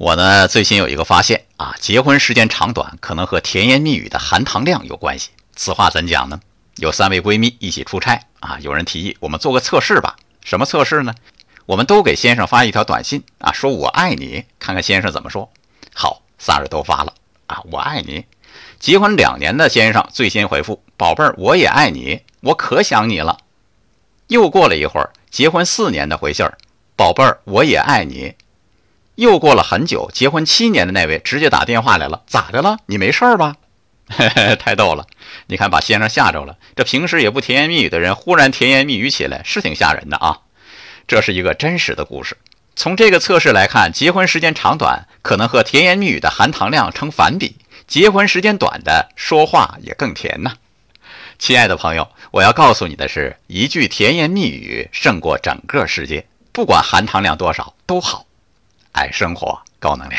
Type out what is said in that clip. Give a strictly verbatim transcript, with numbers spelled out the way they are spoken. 我呢最新有一个发现啊，结婚时间长短可能和甜言蜜语的含糖量有关系。此话怎讲呢？有三位闺蜜一起出差啊，有人提议我们做个测试吧。什么测试呢？我们都给先生发一条短信啊，说我爱你，看看先生怎么说。好，仨人都发了啊，我爱你。结婚两年的先生最先回复，宝贝儿，我也爱你，我可想你了。又过了一会儿，结婚四年的回信儿，宝贝儿，我也爱你。又过了很久，结婚七年的那位直接打电话来了，咋的了？你没事吧？太逗了，你看把先生吓着了。这平时也不甜言蜜语的人，忽然甜言蜜语起来，是挺吓人的啊。这是一个真实的故事。从这个测试来看，结婚时间长短可能和甜言蜜语的含糖量成反比，结婚时间短的说话也更甜呢。亲爱的朋友，我要告诉你的是，一句甜言蜜语胜过整个世界，不管含糖量多少都好。爱生活，高能量。